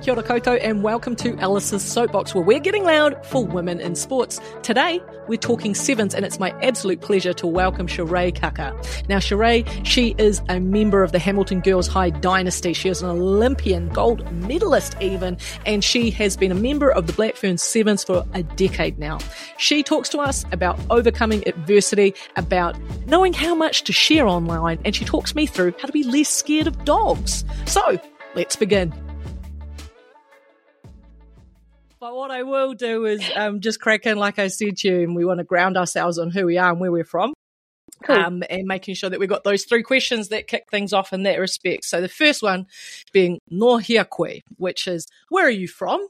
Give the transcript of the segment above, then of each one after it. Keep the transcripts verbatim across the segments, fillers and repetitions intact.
Kia ora koutou and welcome to Alice's Soapbox, where we're getting loud for women in sports. Today, we're talking sevens, and it's my absolute pleasure to welcome Shiray Kaka. Now, Shiray, she is a member of the Hamilton Girls High Dynasty. She is an Olympian, gold medalist even, and she has been a member of the Black Ferns Sevens for a decade now. She talks to us about overcoming adversity, about knowing how much to share online, and she talks me through how to be less scared of dogs. So, let's begin. But what I will do is um, just crack in, like I said to you, and we want to ground ourselves on who we are and where we're from. Cool. Um, and making sure that we've got those three questions that kick things off in that respect. So the first one being Nō Hea Koe, which is, where are you from?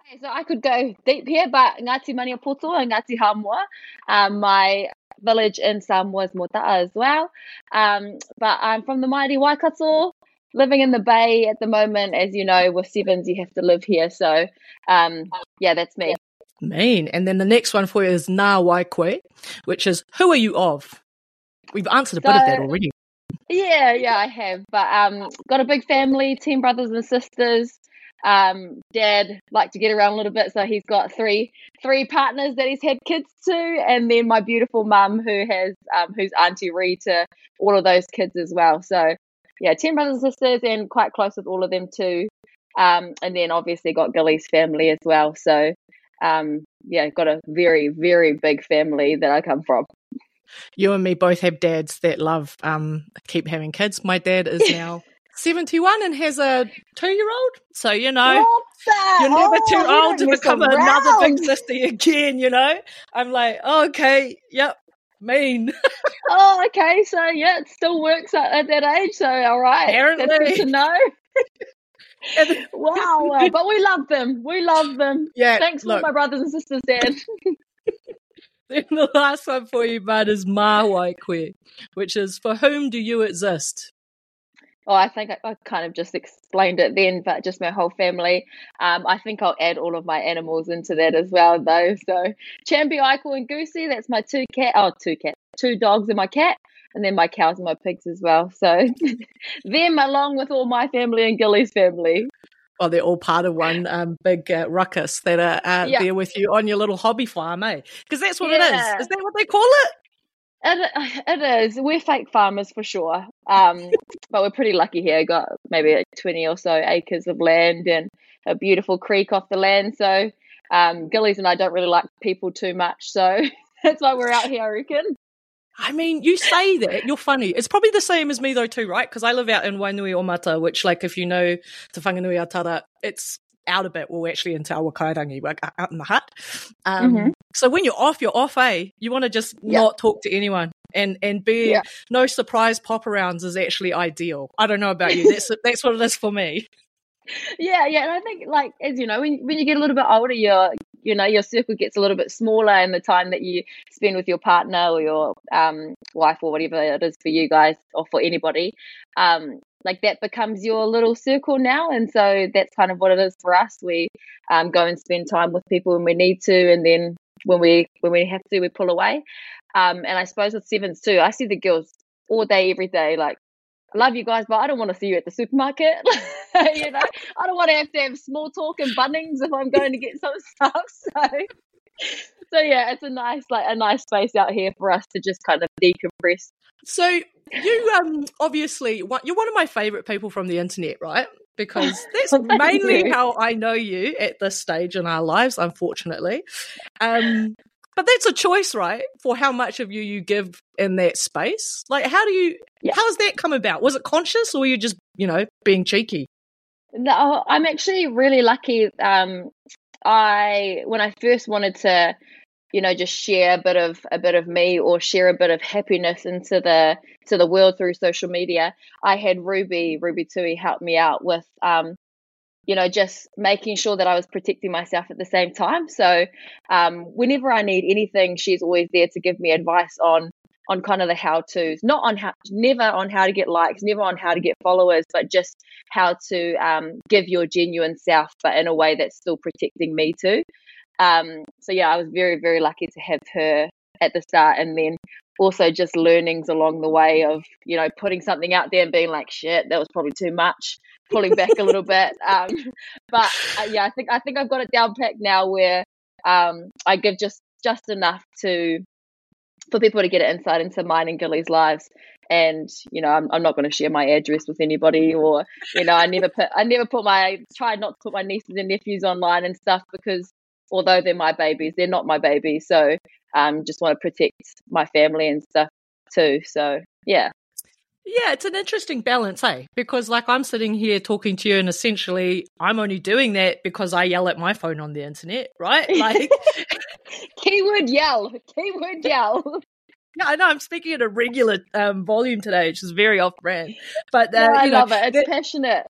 Okay, so I could go deep here, but Ngati Maniapoto and Ngati Hamoa, um, my village in Samoa is Mota'a as well. Um, but I'm from the mighty Waikato. Living in the Bay at the moment, as you know, with sevens, you have to live here. So, um, yeah, that's me. Mean. And then the next one for you is Nā Wai Koe, which is, who are you of? We've answered a so, bit of that already. Yeah, yeah, I have. But um, got a big family, ten brothers and sisters. Um, Dad liked to get around a little bit, so he's got three three partners that he's had kids to, and then my beautiful mum, who has um, who's Auntie Ree to all of those kids as well. So. Yeah, ten brothers and sisters, and quite close with all of them too. Um, and then obviously got Gilly's family as well. So, um, yeah, got a very, very big family that I come from. You and me both have dads that love um, keep having kids. My dad is now seventy-one and has a two-year-old. So, you know, you're never oh, too old to become around. Another big sister again, you know. I'm like, oh, okay, yep. Mean. Oh, okay. So yeah, it still works at that age. So all right, apparently. That's good to know. Wow, but we love them. We love them. Yeah. Thanks look. For my brothers and sisters, Dad. Then the last one for you, bud, is Nā Wai Koe, which is for whom do you exist? Oh, I think I, I kind of just explained it then, but just my whole family. Um, I think I'll add all of my animals into that as well, though. So Chambi, Aiko, and Goosey, that's my two cat. Oh, two cats, two dogs and my cat, and then my cows and my pigs as well. So them along with all my family and Gilly's family. Oh, they're all part of one um, big uh, ruckus that are uh, yeah. there with you on your little hobby farm, eh? Because that's what yeah. it is. Is that what they call it? It, it is. We're fake farmers for sure, um, but we're pretty lucky here. Got maybe like twenty or so acres of land and a beautiful creek off the land. So um, Gillies and I don't really like people too much, so that's why we're out here, I reckon. I mean, you say that. You're funny. It's probably the same as me though too, right? Because I live out in Wainui Omata, which like if you know Te Whanganui Atara, it's out a bit. We're actually in Te Awa Kairangi, like out in the hut. Um mm-hmm. So when you're off, you're off, eh? You want to just yeah. not talk to anyone and, and be yeah. no surprise pop-arounds is actually ideal. I don't know about you. That's that's what it is for me. Yeah, yeah. And I think, like, as you know, when when you get a little bit older, your you know your circle gets a little bit smaller, and the time that you spend with your partner or your um wife or whatever it is for you guys or for anybody, um, like that becomes your little circle now. And so that's kind of what it is for us. We um go and spend time with people when we need to, and then when we when we have to, we pull away. Um, and I suppose with sevens too, I see the girls all day, every day, like, I love you guys, but I don't want to see you at the supermarket. You know, I don't want to have to have small talk and Bunnings if I'm going to get some stuff. So, so yeah, it's a nice, like a nice space out here for us to just kind of decompress. So you um obviously, you're one of my favourite people from the internet, right? Because that's well, mainly you. How I know you at this stage in our lives, unfortunately. Um, but that's a choice, right? For how much of you you give in that space. Like, how do you, yeah. how has that come about? Was it conscious, or were you just, you know, being cheeky? No, I'm actually really lucky. Um, I, when I first wanted to, you know, just share a bit of a bit of me or share a bit of happiness into the to the world through social media, I had Ruby, Ruby Tui help me out with, um, you know, just making sure that I was protecting myself at the same time. So um, whenever I need anything, she's always there to give me advice on on kind of the how-tos, not on how, never on how to get likes, never on how to get followers, but just how to um, give your genuine self, but in a way that's still protecting me too. Um, so yeah, I was very, very lucky to have her at the start, and then also just learnings along the way of, you know, putting something out there and being like, shit, that was probably too much, pulling back a little bit. Um, but uh, yeah, I think, I think I've got it down pat now where um, I give just, just enough to, for people to get an insight into mine and Gilly's lives. And, you know, I'm, I'm not going to share my address with anybody, or, you know, I never put, I never put my, tried not to put my nieces and nephews online and stuff, because although they're my babies, they're not my babies. So um, just want to protect my family and stuff too. So, yeah. Yeah, it's an interesting balance, eh? Because, like, I'm sitting here talking to you and essentially I'm only doing that because I yell at my phone on the internet, right? Like, keyword yell, keyword yell. Yeah, I know. I'm speaking at a regular um, volume today, which is very off-brand. But uh, no, I you know, love it. It's that- passionate.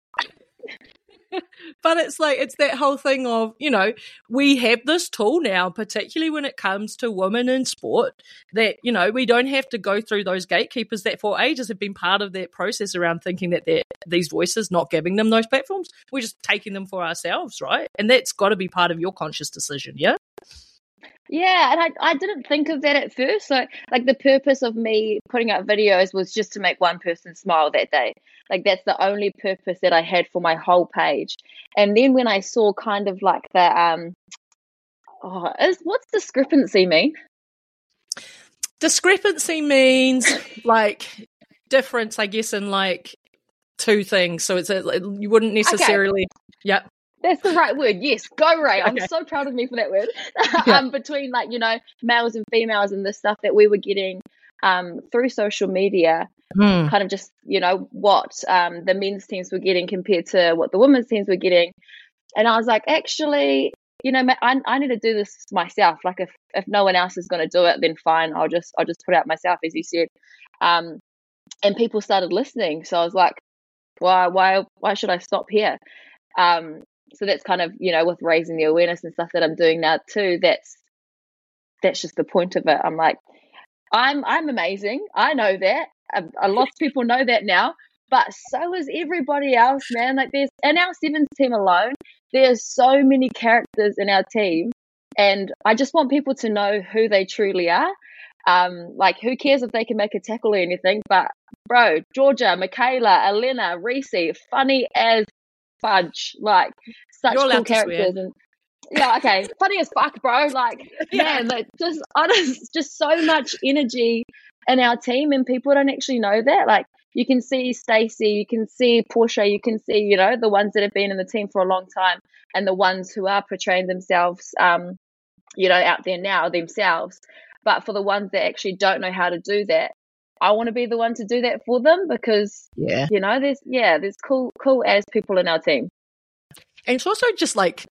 But it's like, it's that whole thing of, you know, we have this tool now, particularly when it comes to women in sport, that, you know, we don't have to go through those gatekeepers that for ages have been part of that process around thinking that they're these voices, not giving them those platforms. We're just taking them for ourselves, right? And that's got to be part of your conscious decision, yeah? Yeah, and I, I didn't think of that at first. So, like, the purpose of me putting out videos was just to make one person smile that day. Like, that's the only purpose that I had for my whole page. And then when I saw kind of like the, um, oh, is, what's discrepancy mean? Discrepancy means like difference, I guess, in like two things. So it's a, you wouldn't necessarily, okay. Yep. That's the right word. Yes. Go, Ray. I'm okay. so proud of me for that word. Yeah. um, between like, you know, males and females and the stuff that we were getting um, through social media, mm. kind of just, you know, what um, the men's teams were getting compared to what the women's teams were getting. And I was like, actually, you know, I, I need to do this myself. Like if, if no one else is going to do it, then fine. I'll just, I'll just put it out myself, as you said. Um, and people started listening. So I was like, why, why, why should I stop here? Um, So that's kind of, you know, with raising the awareness and stuff that I'm doing now too, that's that's just the point of it. I'm like, I'm I'm amazing. I know that. A, a lot of people know that now, but so is everybody else, man. Like there's, in our sevens team alone, there's so many characters in our team, and I just want people to know who they truly are. Um, like who cares if they can make a tackle or anything, but bro, Georgia, Michaela, Elena, Reese, funny as fudge, like such You're cool characters swear. And yeah, okay, funny as fuck, bro, like yeah. man, like just honest, just so much energy in our team, and people don't actually know that. Like you can see Stacey, you can see Portia, you can see, you know, the ones that have been in the team for a long time and the ones who are portraying themselves um you know out there now themselves. But for the ones that actually don't know how to do that, I want to be the one to do that for them, because, yeah. you know, there's, yeah, there's cool, cool as people in our team. And it's also just like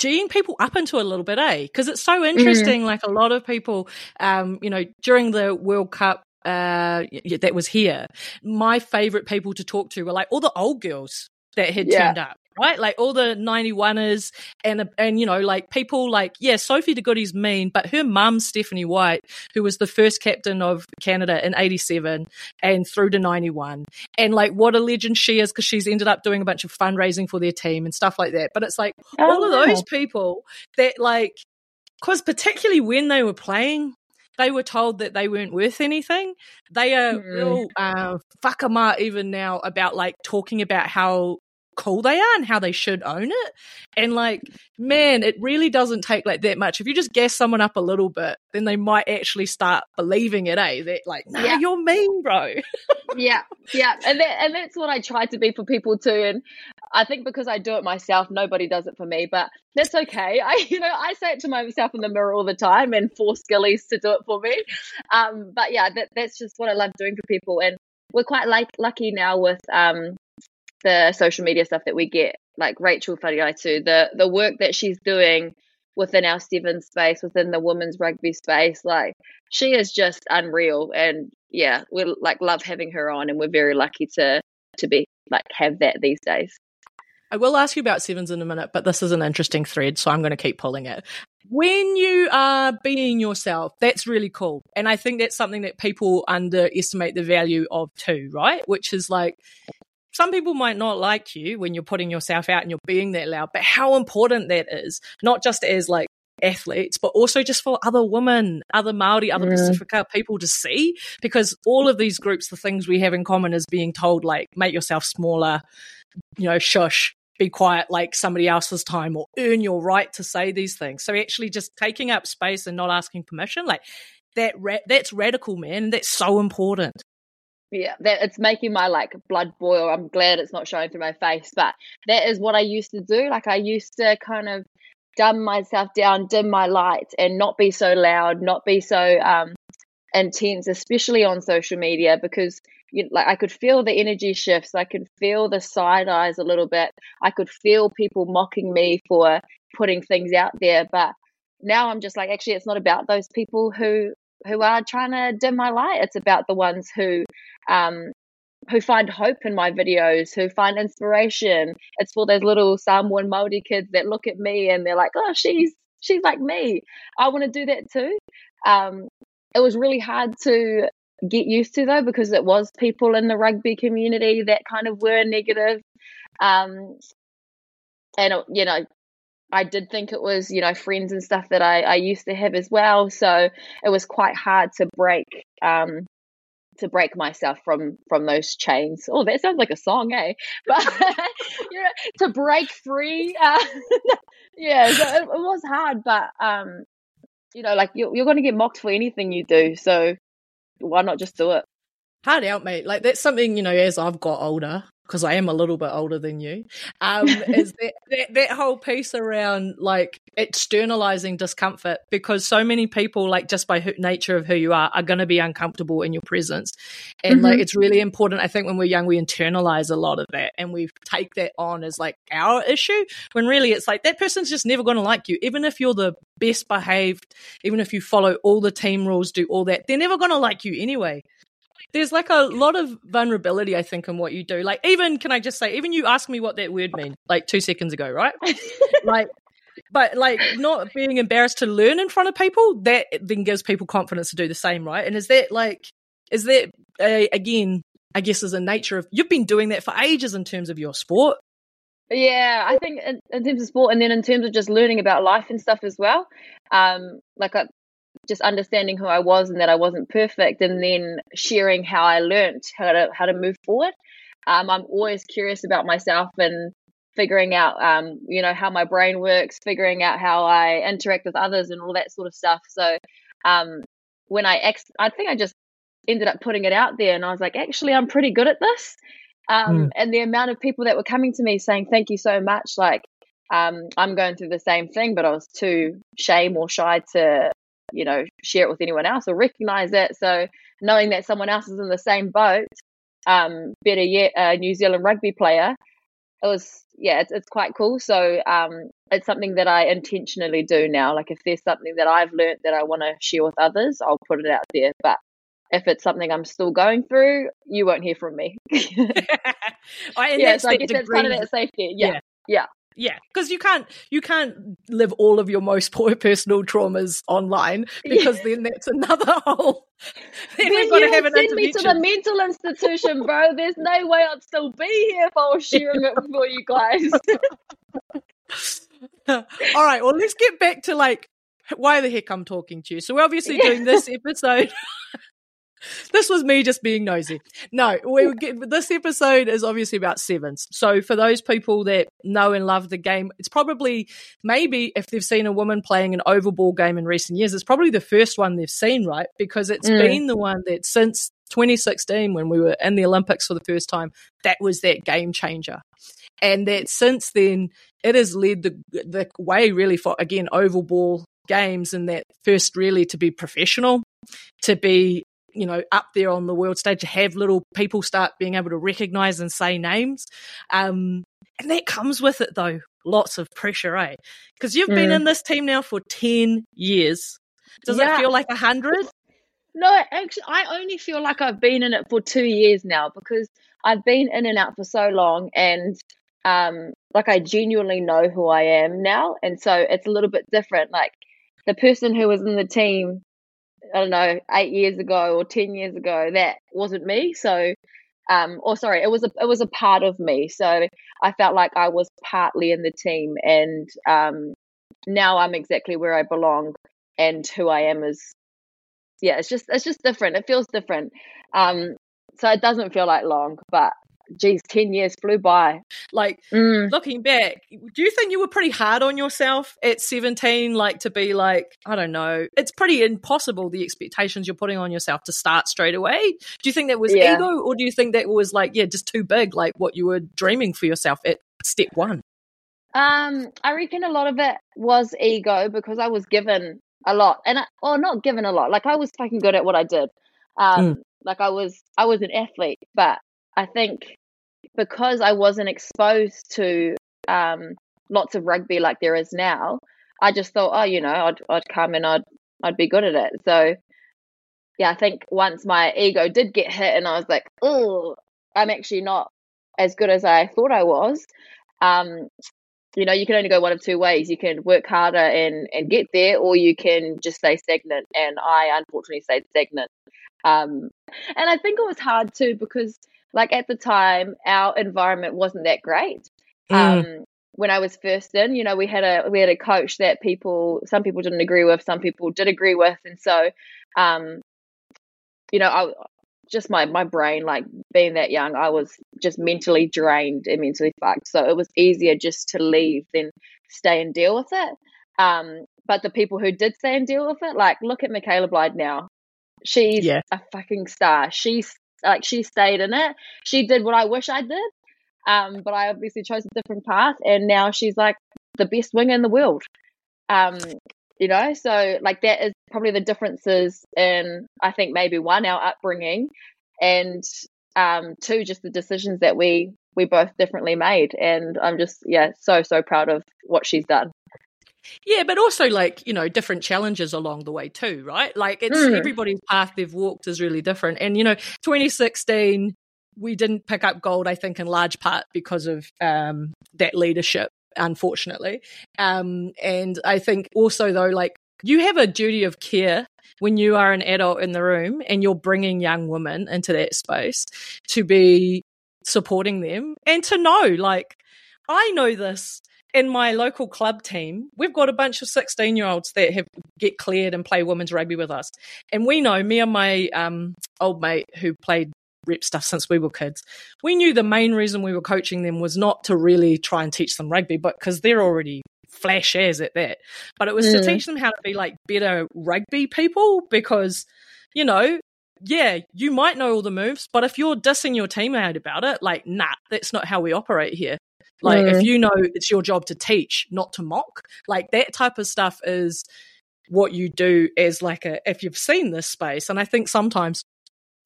geeing people up into a little bit, eh? Because it's so interesting. Mm. Like a lot of people, um, you know, during the World Cup, uh, that was here, my favorite people to talk to were like all the old girls that had yeah. turned up. Right, like all the ninety-one-ers and and you know, like people like yeah, Sophie de Goody's mean, but her mum Stephanie White, who was the first captain of Canada in eighty-seven and through to ninety-one, and like what a legend she is, because she's ended up doing a bunch of fundraising for their team and stuff like that. But it's like oh, all of wow. those people that like, because particularly when they were playing, they were told that they weren't worth anything. They are mm. real uh, whakama even now about like talking about how cool they are and how they should own it. And like, man, it really doesn't take like that much. If you just gas someone up a little bit, then they might actually start believing it, eh? That like, nah, yeah. you're mean, bro. yeah, yeah. And that, and that's what I try to be for people too. And I think because I do it myself, nobody does it for me, but that's okay. I, you know, I say it to myself in the mirror all the time and force Gillies to do it for me. Um, but yeah, that, that's just what I love doing for people. And we're quite like lucky now with, um, the social media stuff that we get, like Rachel Fariai too, the the work that she's doing within our sevens space, within the women's rugby space, like she is just unreal. And yeah, we like love having her on, and we're very lucky to to be like have that these days. I will ask you about sevens in a minute, but this is an interesting thread, so I'm going to keep pulling it. When you are being yourself, that's really cool. And I think that's something that people underestimate the value of too, right? Which is like, some people might not like you when you're putting yourself out and you're being that loud, but how important that is, not just as like athletes, but also just for other women, other Māori, other yeah. Pasifika people to see, because all of these groups, the things we have in common is being told, like, make yourself smaller, you know, shush, be quiet, like somebody else's time, or earn your right to say these things. So actually just taking up space and not asking permission, like that ra- that's radical, man. That's so important. Yeah, that it's making my like blood boil. I'm glad it's not showing through my face, but that is what I used to do. Like I used to kind of dumb myself down, dim my lights, and not be so loud, not be so um, intense, especially on social media, because you, like I could feel the energy shifts. I could feel the side eyes a little bit. I could feel people mocking me for putting things out there. But now I'm just like, actually, it's not about those people who who are trying to dim my light. It's about the ones who um, who find hope in my videos, who find inspiration. It's for those little Samoan Māori kids that look at me and they're like, oh, she's she's like me. I want to do that too. Um, it was really hard to get used to though, because it was people in the rugby community that kind of were negative. Um, and, you know, I did think it was, you know, friends and stuff that I, I used to have as well. So it was quite hard to break um, to break myself from from those chains. Oh, that sounds like a song, eh? But you know, to break free, uh, yeah, so it, it was hard. But um, you know, like you're, you're going to get mocked for anything you do, so why not just do it? Hard out, mate. Like that's something, you know, as I've got older, because I am a little bit older than you, um, is that, that, that whole piece around like externalizing discomfort, because so many people, like just by who, nature of who you are, are going to be uncomfortable in your presence. And mm-hmm. like it's really important. I think when we're young, we internalize a lot of that and we take that on as like our issue, when really it's like that person's just never going to like you. Even if you're the best behaved, even if you follow all the team rules, do all that, they're never going to like you anyway. There's like a lot of vulnerability, I think, in what you do. Like even, can I just say, even you asked me what that word meant like two seconds ago, right? Like, but like not being embarrassed to learn in front of people, that then gives people confidence to do the same, right? And is that like, is that, a, again, I guess is a nature of, you've been doing that for ages in terms of your sport. Yeah, I think in, in terms of sport, and then in terms of just learning about life and stuff as well. Um, like I, just understanding who I was and that I wasn't perfect, and then sharing how I learned how to how to move forward. Um, I'm always curious about myself and figuring out, um, you know, how my brain works, figuring out how I interact with others and all that sort of stuff. So um, when I, ex- I think I just ended up putting it out there and I was like, actually, I'm pretty good at this. Um, mm. And the amount of people that were coming to me saying, thank you so much. Like um, I'm going through the same thing, but I was too shame or shy to, you know, share it with anyone else or recognize it. So knowing that someone else is in the same boat, um, better yet, a New Zealand rugby player, it was, yeah, it's, it's quite cool. So um, it's something that I intentionally do now. Like if there's something that I've learned that I want to share with others, I'll put it out there. But if it's something I'm still going through, you won't hear from me. I, yeah, so I guess that's kind of that safety. Yeah, yeah. yeah. Yeah, because you can't you can't live all of your most poor personal traumas online, because yeah. then that's another whole. Then, then we're going to have an intervention. Me to the mental institution, bro. There's no way I'd still be here if I was sharing it for you guys. All right, well, let's get back to like why the heck I'm talking to you. So we're obviously yeah. doing this episode. This was me just being nosy. No, we get, this episode is obviously about sevens. So for those people that know and love the game, it's probably maybe if they've seen a woman playing an oval ball game in recent years, it's probably the first one they've seen, right? Because it's mm. been the one that since twenty sixteen, when we were in the Olympics for the first time, that was that game changer. And that since then, it has led the, the way really for, again, oval ball games, and that first really to be professional, to be, you know, up there on the world stage, to have little people start being able to recognize and say names. Um, and that comes with it, though, lots of pressure, eh? Because you've mm. been in this team now for ten years. Does yeah. it feel like one hundred? No, actually, I only feel like I've been in it for two years now, because I've been in and out for so long, and um, like I genuinely know who I am now. And so it's a little bit different. Like the person who was in the team, I don't know, eight years ago or ten years ago, that wasn't me. So, um, or sorry, it was a it was a part of me. So I felt like I was partly in the team, and um, now I'm exactly where I belong, and who I am is, yeah, it's just it's just different. It feels different. Um, so it doesn't feel like long, but geez, ten years flew by. Like, mm. looking back, do you think you were pretty hard on yourself at seventeen? Like, to be like, I don't know, it's pretty impossible, the expectations you're putting on yourself to start straight away. Do you think that was yeah. ego, or do you think that was like, yeah, just too big, like what you were dreaming for yourself at step one? Um, I reckon a lot of it was ego, because I was given a lot, and I, or not given a lot. Like, I was fucking good at what I did. Um, mm. Like I was, I was an athlete, but I think because I wasn't exposed to um, lots of rugby like there is now, I just thought, oh, you know, I'd I'd come and I'd I'd be good at it. So yeah, I think once my ego did get hit, and I was like, oh, I'm actually not as good as I thought I was. Um, you know, you can only go one of two ways. You can work harder and and get there, or you can just stay stagnant. And I unfortunately stayed stagnant. Um, and I think it was hard too, because like at the time, our environment wasn't that great. Mm. Um, when I was first in, you know, we had a we had a coach that people, some people didn't agree with, some people did agree with, and so, um, you know, I just my my brain, like being that young, I was just mentally drained and mentally fucked. So it was easier just to leave than stay and deal with it. Um, but the people who did stay and deal with it, like look at Michaela Blyde now, she's yeah. a fucking star. She's Like she stayed in it. She did what I wish I did, um, but I obviously chose a different path, and now she's like the best winger in the world. Um, you know, so like that is probably the differences in, I think, maybe one, our upbringing, and um, two, just the decisions that we we both differently made. And I'm just yeah, so so proud of what she's done. Yeah, but also like, you know, different challenges along the way too, right? Like it's mm. everybody's path they've walked is really different. And, you know, twenty sixteen, we didn't pick up gold, I think, in large part because of um, that leadership, unfortunately. Um, and I think also though, like you have a duty of care when you are an adult in the room and you're bringing young women into that space to be supporting them and to know, like, I know this. In my local club team, we've got a bunch of sixteen-year-olds that have get cleared and play women's rugby with us. And we know, me and my um, old mate who played rep stuff since we were kids, we knew the main reason we were coaching them was not to really try and teach them rugby, but because they're already flash as at that. But it was mm. to teach them how to be like better rugby people, because, you know, yeah, you might know all the moves, but if you're dissing your teammate about it, like, nah, that's not how we operate here. Like mm. if you know it's your job to teach, not to mock, like that type of stuff is what you do as like a, if you've seen this space. And I think sometimes,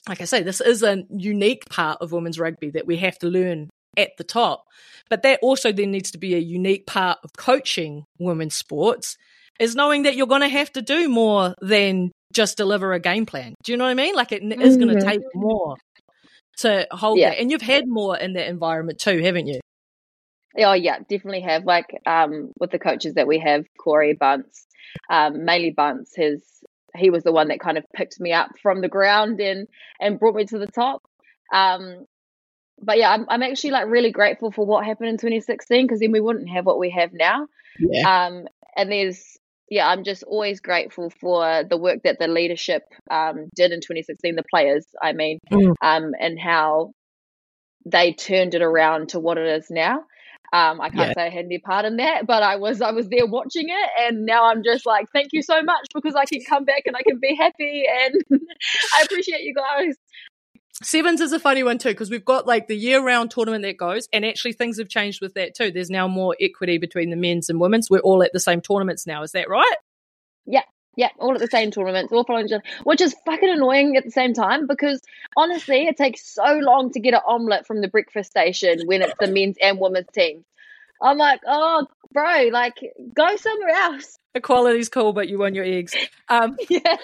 like I say, this is a unique part of women's rugby that we have to learn at the top, but that also then needs to be a unique part of coaching women's sports, is knowing that you're going to have to do more than just deliver a game plan. Do you know what I mean? Like it mm-hmm. is going to take more to hold yeah. that. And you've had more in that environment too, haven't you? Oh yeah, definitely have. Like um, with the coaches that we have, Corey Bunce, um, Maley Bunce, his he was the one that kind of picked me up from the ground and and brought me to the top. Um, but yeah, I'm I'm actually like really grateful for what happened in twenty sixteen, because then we wouldn't have what we have now. Yeah. Um, and there's yeah, I'm just always grateful for the work that the leadership um, did in twenty sixteen, the players, I mean, mm. um, and how they turned it around to what it is now. Um, I can't yeah. say I had any part in that, but I was I was there watching it, and now I'm just like, thank you so much, because I can come back and I can be happy, and I appreciate you guys. Sevens is a funny one too, because we've got like the year-round tournament that goes, and actually things have changed with that too. There's now more equity between the men's and women's. We're all at the same tournaments now, is that right? Yeah, yeah, all at the same tournaments, all following each other, which is fucking annoying at the same time, because honestly, it takes so long to get an omelette from the breakfast station when it's the men's and women's team. I'm like, oh, bro, like, go somewhere else. Equality's cool, but you won your eggs. Um, yeah.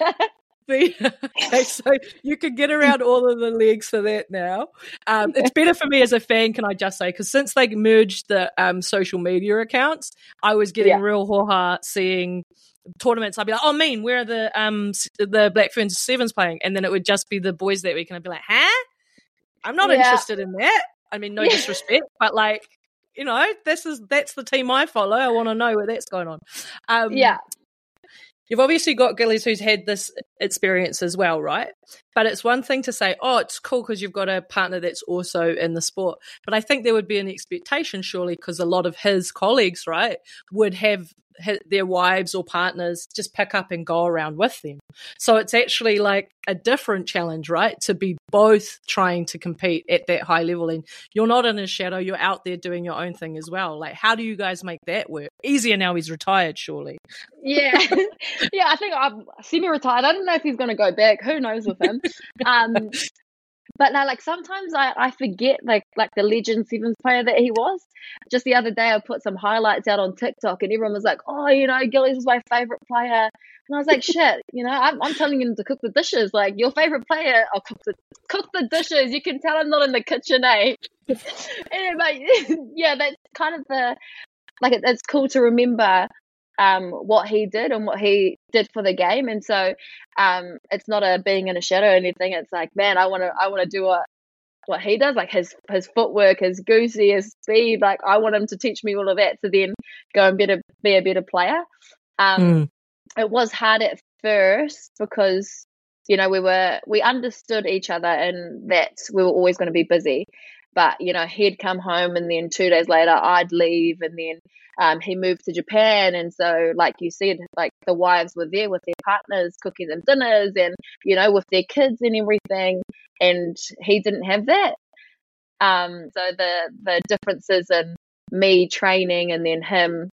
The, okay, so you can get around all of the legs for that now. Um, it's better for me as a fan, can I just say, because since they merged the um, social media accounts, I was getting yeah. real ho-ha seeing tournaments. I'd be like, oh, mean, where are the um the Black Ferns Sevens playing? And then it would just be the boys that week, and I'd be like, huh? I'm not yeah. interested in that. I mean, no yeah. disrespect, but like, you know, this is that's the team I follow. I want to know where that's going on. Um, yeah. You've obviously got Gillies who's had this experience as well, right? But it's one thing to say, oh, it's cool because you've got a partner that's also in the sport. But I think there would be an expectation, surely, because a lot of his colleagues, right, would have their wives or partners just pick up and go around with them. So it's actually like a different challenge, right, to be both trying to compete at that high level. And you're not in his shadow. You're out there doing your own thing as well. Like, how do you guys make that work? Easier now he's retired, surely. Yeah. Yeah, I think I'm semi-retired. I don't know if he's going to go back. Who knows with him? Um, but now, like, sometimes I, I forget, like, like the legend sevens player that he was. Just the other day, I put some highlights out on TikTok and everyone was like, oh, you know, Gilly's was my favorite player. And I was like, shit, you know, I'm, I'm telling him to cook the dishes. Like, your favorite player, I'll cook the, cook the dishes. You can tell I'm not in the kitchen, eh? And like, yeah, that's kind of the, like, it, it's cool to remember um what he did and what he did for the game. And so um it's not a being in a shadow or anything. It's like, man, I want to I want to do what what he does, like his his footwork, his goosey, his speed. Like, I want him to teach me all of that to then go and better be a better player. um mm. It was hard at first because, you know, we were we understood each other and that we were always going to be busy. But, you know, he'd come home and then two days later I'd leave, and then um, he moved to Japan. And so, like you said, like the wives were there with their partners cooking them dinners and, you know, with their kids and everything. And he didn't have that. Um, so the, the differences in me training and then him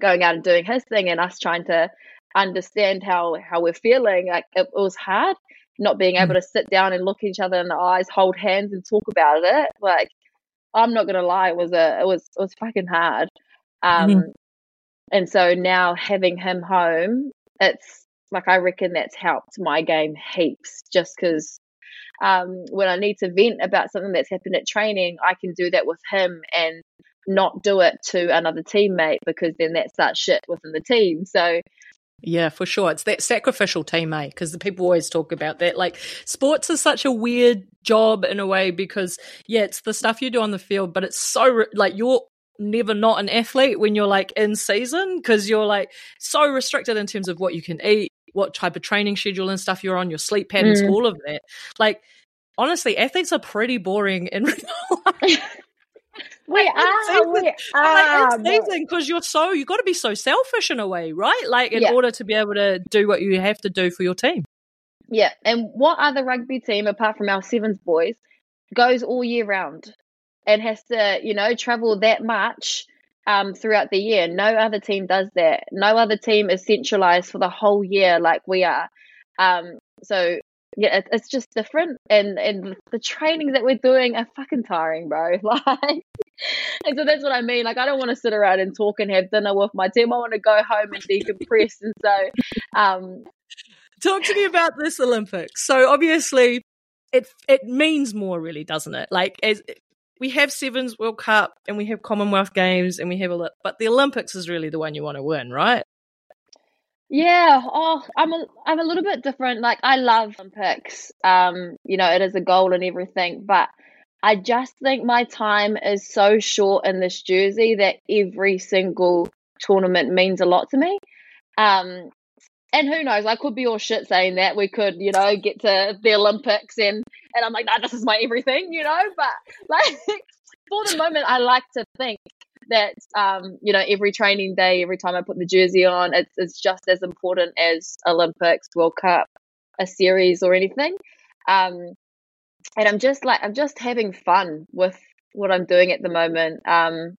going out and doing his thing and us trying to understand how, how we're feeling, like it, it was hard. Not being able to sit down and look each other in the eyes, hold hands and talk about it. Like, I'm not gonna lie, it was a it was it was fucking hard. Um mm-hmm. And so now having him home, it's like, I reckon that's helped my game heaps, just because um when I need to vent about something that's happened at training, I can do that with him and not do it to another teammate, because then that starts shit within the team. So yeah, for sure. It's that sacrificial team, eh? Because the people always talk about that. Like, sports is such a weird job in a way because, yeah, it's the stuff you do on the field, but it's so, like, you're never not an athlete when you're, like, in season, because you're, like, so restricted in terms of what you can eat, what type of training schedule and stuff you're on, your sleep patterns, mm. all of that. Like, honestly, athletes are pretty boring in real life. We like are, we are. Like, because you're so, you've got to be so selfish in a way, right? Like, in yeah. order to be able to do what you have to do for your team. Yeah. And what other rugby team, apart from our sevens boys, goes all year round and has to, you know, travel that much um, throughout the year? No other team does that. No other team is centralised for the whole year like we are. Um, so, yeah, it, it's just different. And, and the trainings that we're doing are fucking tiring, bro. Like, and so that's what I mean. Like, I don't want to sit around and talk and have dinner with my team. I want to go home and decompress. And so, um, talk to me about this Olympics. So obviously, it it means more, really, doesn't it? Like, as we have Sevens World Cup and we have Commonwealth Games and we have a lot, but the Olympics is really the one you want to win, right? Yeah. Oh, I'm a I'm a little bit different. Like, I love Olympics. Um, you know, it is a goal and everything, but I just think my time is so short in this jersey that every single tournament means a lot to me. Um, and who knows, I could be all shit saying that. We could, you know, get to the Olympics and, and I'm like, nah, this is my everything, you know. But, like, for the moment, I like to think that, um, you know, every training day, every time I put the jersey on, it's, it's just as important as Olympics, World Cup, a series or anything. Um And I'm just like, I'm just having fun with what I'm doing at the moment. Um,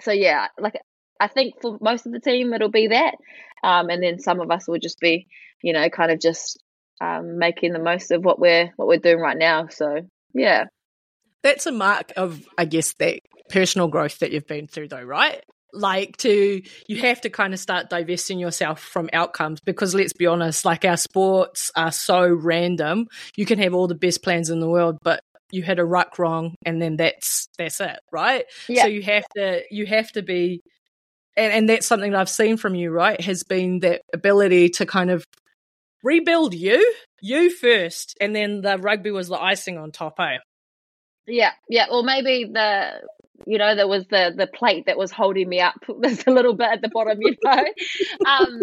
so yeah, like, I think for most of the team, it'll be that. Um, and then some of us will just be, you know, kind of just um, making the most of what we're, what we're doing right now. So yeah. That's a mark of, I guess, that personal growth that you've been through though, right? Like, to you have to kind of start divesting yourself from outcomes, because let's be honest, like, our sports are so random. You can have all the best plans in the world, but you hit a ruck wrong and then that's that's it, right? Yeah. So you have to you have to be, and, and that's something that I've seen from you, right, has been that ability to kind of rebuild you you first, and then the rugby was the icing on top, eh? Yeah yeah or maybe the you know, there was the the plate that was holding me up. There's a little bit at the bottom, you know. um,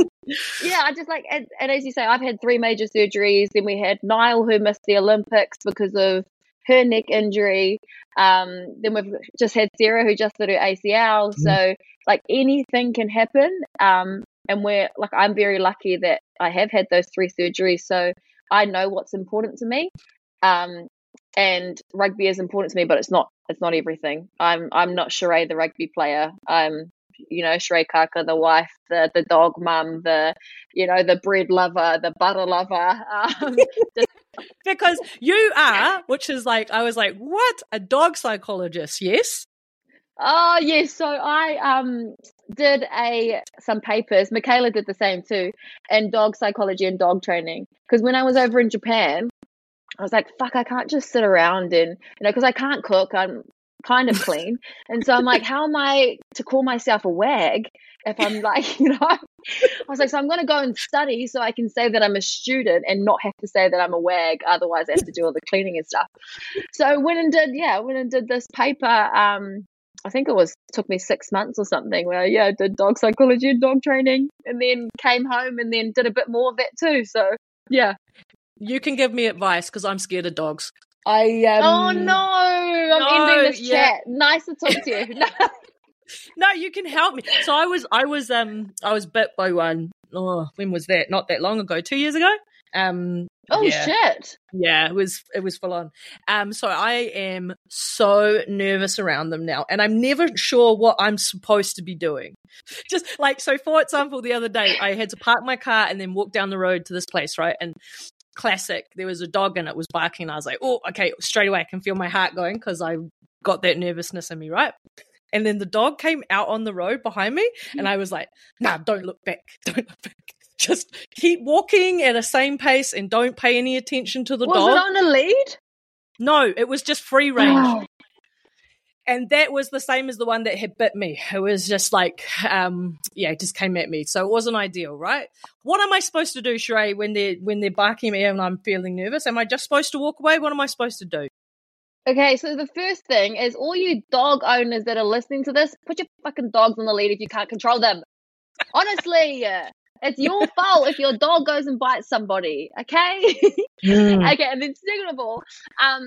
yeah, I just like, and, and as you say, I've had three major surgeries. Then we had Niall, who missed the Olympics because of her neck injury. Um, then we've just had Sarah, who just did her A C L. Mm-hmm. So, like, anything can happen. Um, and we're like, I'm very lucky that I have had those three surgeries. So I know what's important to me. Um, and rugby is important to me, but it's not. It's not everything. I'm I'm not Shiray the rugby player. I'm, you know, Shiray Kaka, the wife, the the dog mum, the, you know, the bread lover, the butter lover. Um, just- because you are, which is like, I was like, what? A dog psychologist, yes? Oh, yes. So I um did a some papers. Michaela did the same too, in dog psychology and dog training. Because when I was over in Japan, I was like, fuck, I can't just sit around and, you know, because I can't cook. I'm kind of clean. And so I'm like, how am I to call myself a wag if I'm like, you know, I was like, so I'm going to go and study so I can say that I'm a student and not have to say that I'm a wag. Otherwise I have to do all the cleaning and stuff. So I went and did, yeah, I went and did this paper. Um, I think it was, took me six months or something where, yeah, I did dog psychology and dog training, and then came home and then did a bit more of that too. So, yeah. You can give me advice because I'm scared of dogs. I am. Um, oh, no. I'm no, ending this yeah. chat. Nice to talk to you. No. No, you can help me. So I was I was, um, I was bit by one. Oh, when was that? Not that long ago. Two years ago? Um, oh, yeah. shit. Yeah, it was it was full on. Um, so I am so nervous around them now, and I'm never sure what I'm supposed to be doing. Just like, so for example, the other day, I had to park my car and then walk down the road to this place, right? And classic, there was a dog and it was barking. I was like, oh, okay, straight away I can feel my heart going because I got that nervousness in me, right? And then the dog came out on the road behind me, and I was like, nah, don't look back, don't look back. Just keep walking at the same pace and don't pay any attention to the was dog. Was it on a lead? No, it was just free range. Oh. And that was the same as the one that had bit me. It was just like, um, yeah, it just came at me. So it wasn't ideal, right? What am I supposed to do, Shiray, when they're, when they're barking at me and I'm feeling nervous? Am I just supposed to walk away? What am I supposed to do? Okay, so the first thing is, all you dog owners that are listening to this, put your fucking dogs on the lead if you can't control them. Honestly, it's your fault if your dog goes and bites somebody, okay? Mm. Okay, and then second of all, um,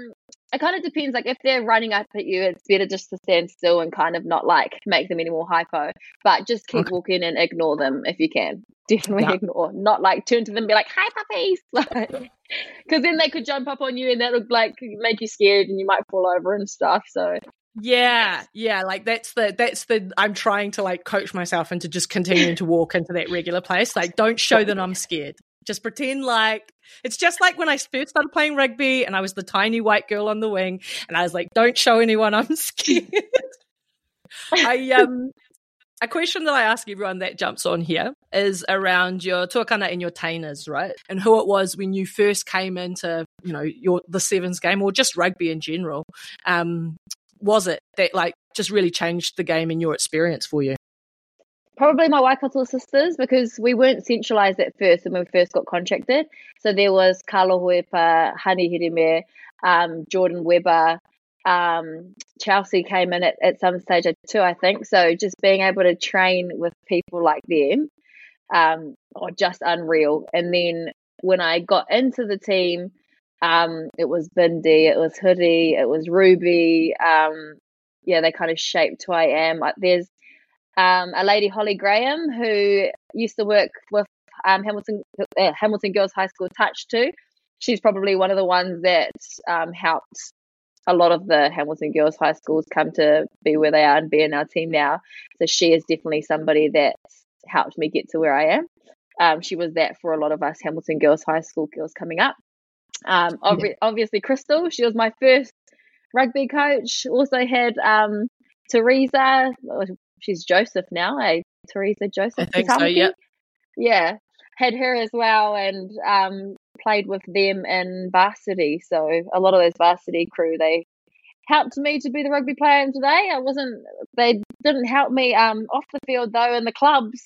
it kind of depends. Like, if they're running up at you, it's better just to stand still and kind of not, like, make them any more hypo. But just keep okay. walking and ignore them if you can. Definitely yeah. ignore. Not, like, turn to them and be like, hi, puppies. Because like, then they could jump up on you and that would, like, make you scared and you might fall over and stuff. So... yeah yeah like that's the that's the I'm trying to like coach myself into just continuing to walk into that regular place. Like, don't show that I'm scared. Just pretend like it's just like when I first started playing rugby and I was the tiny white girl on the wing and I was like, don't show anyone I'm scared. I um a question that I ask everyone that jumps on here is around your tuakana and your trainers, right? And who it was when you first came into, you know, your the sevens game or just rugby in general. um Was it that like just really changed the game in your experience for you? Probably my Waikato sisters, because we weren't centralised at first when we first got contracted. So there was Carlo Huepa, Honey Hireme, um, Jordan Weber, um, Chelsea came in at, at some stage too, I think. So just being able to train with people like them, um, or just unreal. And then when I got into the team, Um, it was Bindi, it was Hoodie, it was Ruby. Um, yeah, they kind of shaped who I am. Like, there's um, a lady, Holly Graham, who used to work with um, Hamilton uh, Hamilton Girls High School Touch too. She's probably one of the ones that um, helped a lot of the Hamilton Girls High Schools come to be where they are and be in our team now. So she is definitely somebody that helped me get to where I am. Um, she was that for a lot of us Hamilton Girls High School girls coming up. Um, ob- yeah. Obviously Crystal, she was my first rugby coach. Also had um, Teresa, she's Joseph now, eh? Teresa Joseph. I think so, yep. Yeah, had her as well, and um, played with them in varsity. So a lot of those varsity crew, they helped me to be the rugby player in today. I wasn't, they didn't help me um, off the field though in the clubs.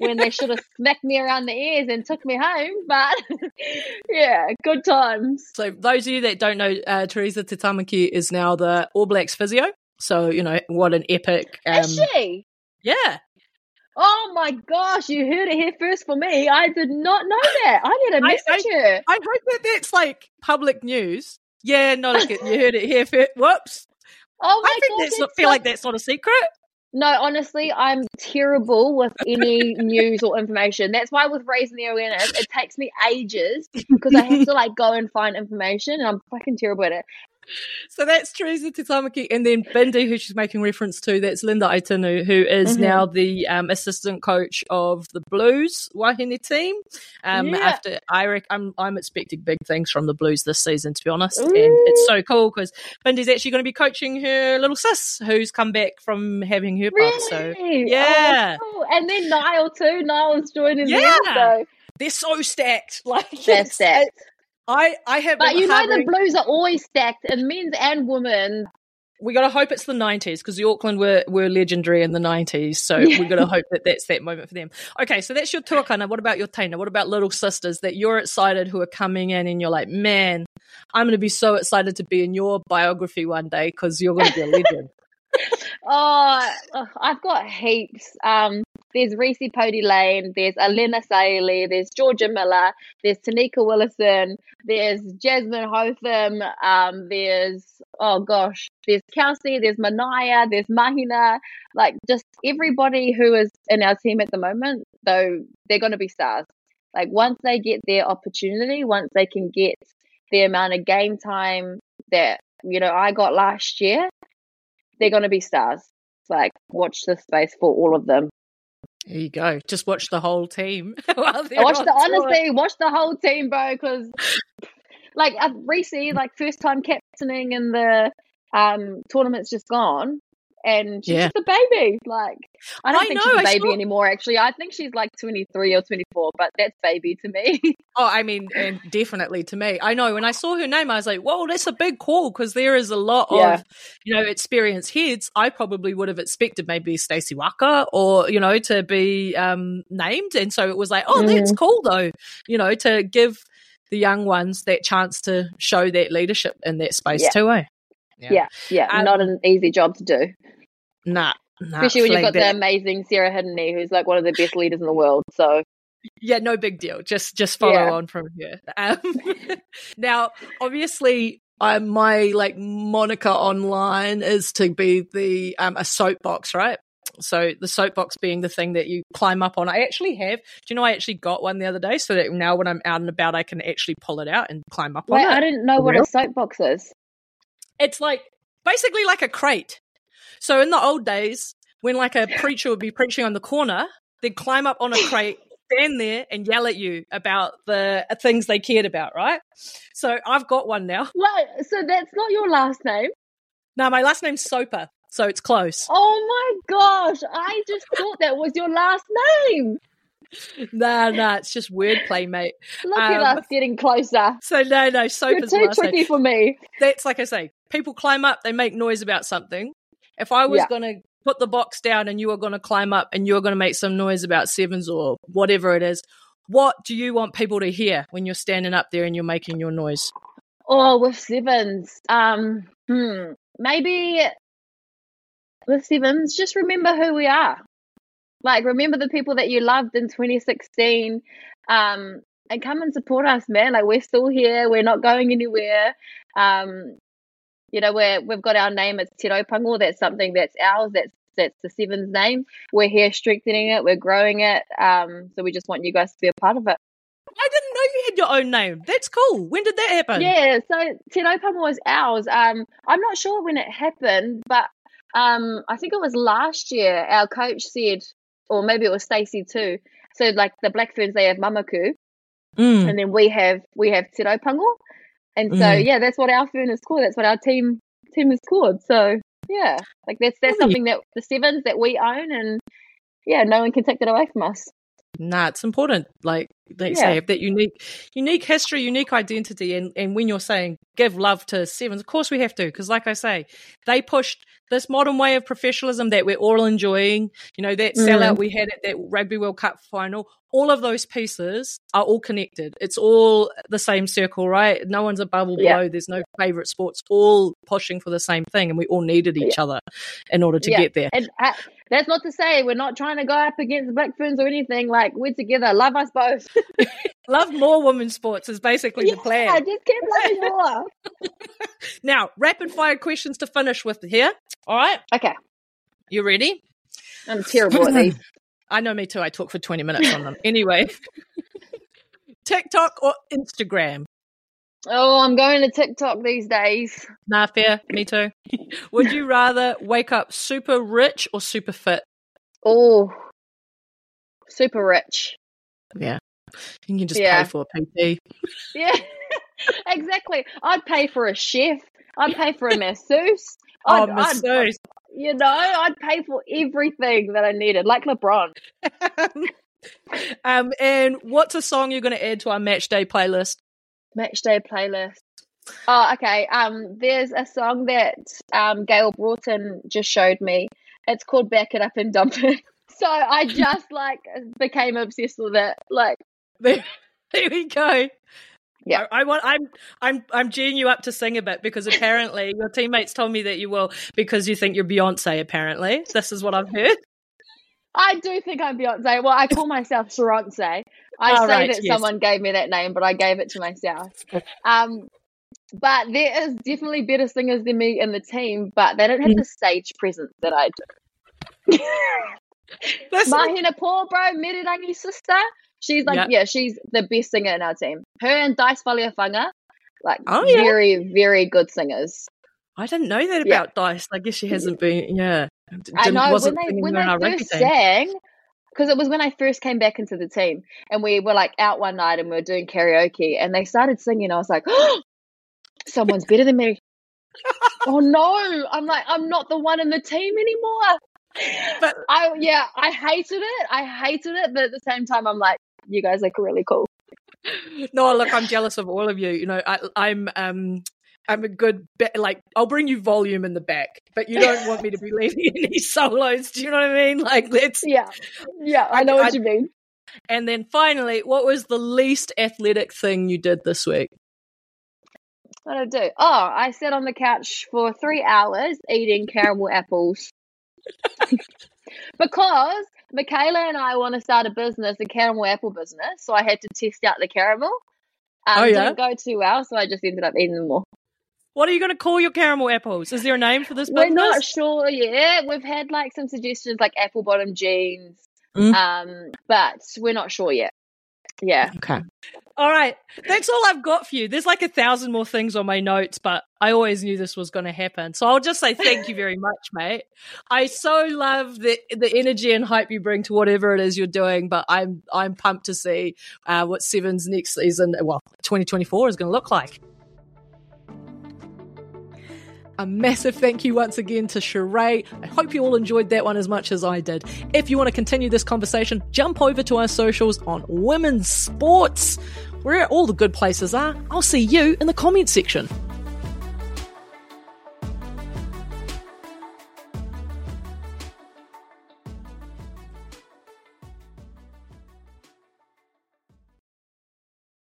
When they should have smacked me around the ears and took me home. But, yeah, good times. So those of you that don't know, uh, Teresa Te Tamaki is now the All Blacks physio. So, you know, what an epic. Um, Is she? Yeah. Oh, my gosh, you heard it here first for me. I did not know that. I need to message I, I, her. I hope that that's, like, public news. Yeah, not a good, you heard it here first. Whoops. Oh, my I think God, that's, that's feel so... like that's not a secret. No, honestly, I'm terrible with any news or information. That's why with raising the awareness, it takes me ages because I have to, like, go and find information, and I'm fucking terrible at it. So that's Teresa Te Tamaki, and then Bindi, who she's making reference to, that's Linda Aitunu, who is mm-hmm. now the um, assistant coach of the Blues Wahine team. Um, yeah. After I rec- I'm, I'm expecting big things from the Blues this season, to be honest. Ooh. And it's so cool because Bindi's actually going to be coaching her little sis, who's come back from having her really? Pup. So yeah, oh, cool. And then Niall too. Niall's joining. Yeah, them, so. They're so stacked. Like they're stacked. I, I have But you harboring... know the Blues are always stacked in men's and women. We got to hope it's the nineties because the Auckland were, were legendary in the nineties. So yeah. We've got to hope that that's that moment for them. Okay, so that's your tuakana. What about your taina? What about little sisters that you're excited who are coming in and you're like, man, I'm going to be so excited to be in your biography one day because you're going to be a legend. oh, I've got heaps. Um, there's Reese Pody Lane, there's Alena Saile, there's Georgia Miller, there's Tanika Willison, there's Jasmine Hotham, um, there's, oh gosh, there's Kelsey, there's Manaya, there's Mahina, like just everybody who is in our team at the moment, though they're going to be stars. Like once they get their opportunity, once they can get the amount of game time that, you know, I got last year, they're going to be stars. Like watch this space for all of them. There you go. Just watch the whole team. Watch the honestly, watch the whole team, bro. Because like Reese, like first time captaining in the um, tournament's just gone, and she's yeah. just a baby. Like I don't I think know, she's a baby saw... anymore. Actually, I think she's like twenty-three or twenty-four, but that's baby to me. Oh, I mean, and definitely to me. I know when I saw her name, I was like, "Whoa, that's a big call," because there is a lot yeah. of, you know, experienced heads. I probably would have expected maybe Stacey Walker or you know to be um, named, and so it was like, "Oh, mm. that's cool though," you know, to give the young ones that chance to show that leadership in that space yeah. too. Eh? Yeah, yeah, yeah. Um, not an easy job to do. Nah, nah especially when you've got that. The amazing Sarah Hireme, who's like one of the best leaders in the world. So, yeah, no big deal. Just just follow yeah. on from here. Um, now, obviously, I, my like moniker online is to be the um, a soapbox, right? So the soapbox being the thing that you climb up on. I actually have. Do you know I actually got one the other day, so that now when I'm out and about, I can actually pull it out and climb up Wait, on it. I didn't know what a soapbox is. It's like basically like a crate. So in the old days, when like a preacher would be preaching on the corner, they'd climb up on a crate, stand there and yell at you about the things they cared about, right? So I've got one now. Well, so that's not your last name? No, my last name's Soper, so it's close. Oh my gosh, I just thought that was your last name. Nah, nah, it's just wordplay, mate. Look um, at us getting closer. So no, no, Soper's You're too last tricky name. For me. That's like I say, people climb up, they make noise about something. If I was yeah. going to put the box down and you were going to climb up and you were going to make some noise about sevens or whatever it is, what do you want people to hear when you're standing up there and you're making your noise? Oh, with sevens, um, hmm, maybe with sevens, just remember who we are. Like, remember the people that you loved in twenty sixteen um, and come and support us, man. Like, we're still here. We're not going anywhere. Um You know, we're, we've got our name, it's Te Rau Pango, that's something that's ours, that's that's the Sevens name. We're here strengthening it, we're growing it, um, so we just want you guys to be a part of it. I didn't know you had your own name. That's cool. When did that happen? Yeah, so Te Rau Pango is ours. Um, I'm not sure when it happened, but um, I think it was last year our coach said, or maybe it was Stacey too, so like the Black Ferns, they have Mamaku, mm. and then we have, we have Te Rau Pango. And so, mm. yeah, that's what our fern is called. That's what our team team is called. So, yeah, like that's that's something that the sevens that we own, and yeah, no one can take that away from us. Nah, it's important. Like they yeah. say, that unique, unique history, unique identity, and, and when you're saying give love to sevens, of course we have to, because like I say, they pushed this modern way of professionalism that we're all enjoying, you know, that mm. sellout we had at that Rugby World Cup final, all of those pieces are all connected. It's all the same circle, right? No one's above or below. Yeah. There's no favourite sports, all pushing for the same thing, and we all needed each yeah. other in order to yeah. get there. And I, that's not to say we're not trying to go up against Black Ferns or anything. Like, we're together. Love us both. Love more women's sports is basically yeah, the plan. I just keep loving more. Now, rapid-fire questions to finish with here. All right? Okay. You ready? I'm terrible at these. I know, me too. I talk for twenty minutes on them. Anyway, TikTok or Instagram? Oh, I'm going to TikTok these days. Nah, fair. Me too. Would you rather wake up super rich or super fit? Oh, super rich. Yeah. You can just yeah. pay for a P T. Yeah, exactly. I'd pay for a chef. I'd pay for a masseuse. I'd, oh, masseuse. I'd, I'd, you know, I'd pay for everything that I needed, like LeBron. um, and what's a song you're going to add to our match day playlist? Match day playlist. Oh, okay. Um, there's a song that um Gail Broughton just showed me. It's called "Back It Up and Dump It." So I just like became obsessed with it. Like, there, there we go. Yeah, I, I want. I'm. I'm. I'm geeing you up to sing a bit because apparently your teammates told me that you will because you think you're Beyonce. Apparently, this is what I've heard. I do think I'm Beyonce. Well, I call myself Sharonce. I oh, say right, that yes. someone gave me that name, but I gave it to myself. Um, but there is definitely better singers than me in the team, but they don't have the stage presence that I do. Mahina Pawbro, Merirangi's sister. She's like, yep. yeah, she's the best singer in our team. Her and Dice Faleafanga, like oh, yeah. very, very good singers. I didn't know that about yeah. Dice. I guess she hasn't been, yeah. Didn't, I know, wasn't when they, when they first sang, because it was when I first came back into the team, and we were like out one night and we were doing karaoke, and they started singing. I was like, oh, someone's better than me. Oh, no. I'm like, I'm not the one in the team anymore. But I, yeah, I hated it. I hated it. But at the same time, I'm like, you guys look really cool. No, look, I'm jealous of all of you. You know, I, I'm um, I'm a good be- like. I'll bring you volume in the back, but you don't want me to be leading any solos. Do you know what I mean? Like, let's. Yeah, yeah, I know I, what I, you mean. And then finally, what was the least athletic thing you did this week? What did I do? Oh, I sat on the couch for three hours eating caramel apples. Because Michaela and I want to start a business, a caramel apple business, so I had to test out the caramel. Um, oh, yeah? Didn't go too well, so I just ended up eating them all. What are you going to call your caramel apples? Is there a name for this business? We're not sure yet. We've had like some suggestions like apple bottom jeans, mm. um, but we're not sure yet. Yeah. Okay. All right. That's all I've got for you. There's like a thousand more things on my notes, but I always knew this was going to happen. So I'll just say thank you very much, mate. I so love the the energy and hype you bring to whatever it is you're doing, but I'm I'm pumped to see uh, what Sevens next season, well, twenty twenty-four is going to look like. A massive thank you once again to Shiray. I hope you all enjoyed that one as much as I did. If you want to continue this conversation, jump over to our socials on women's sports, where all the good places are. I'll see you in the comment section.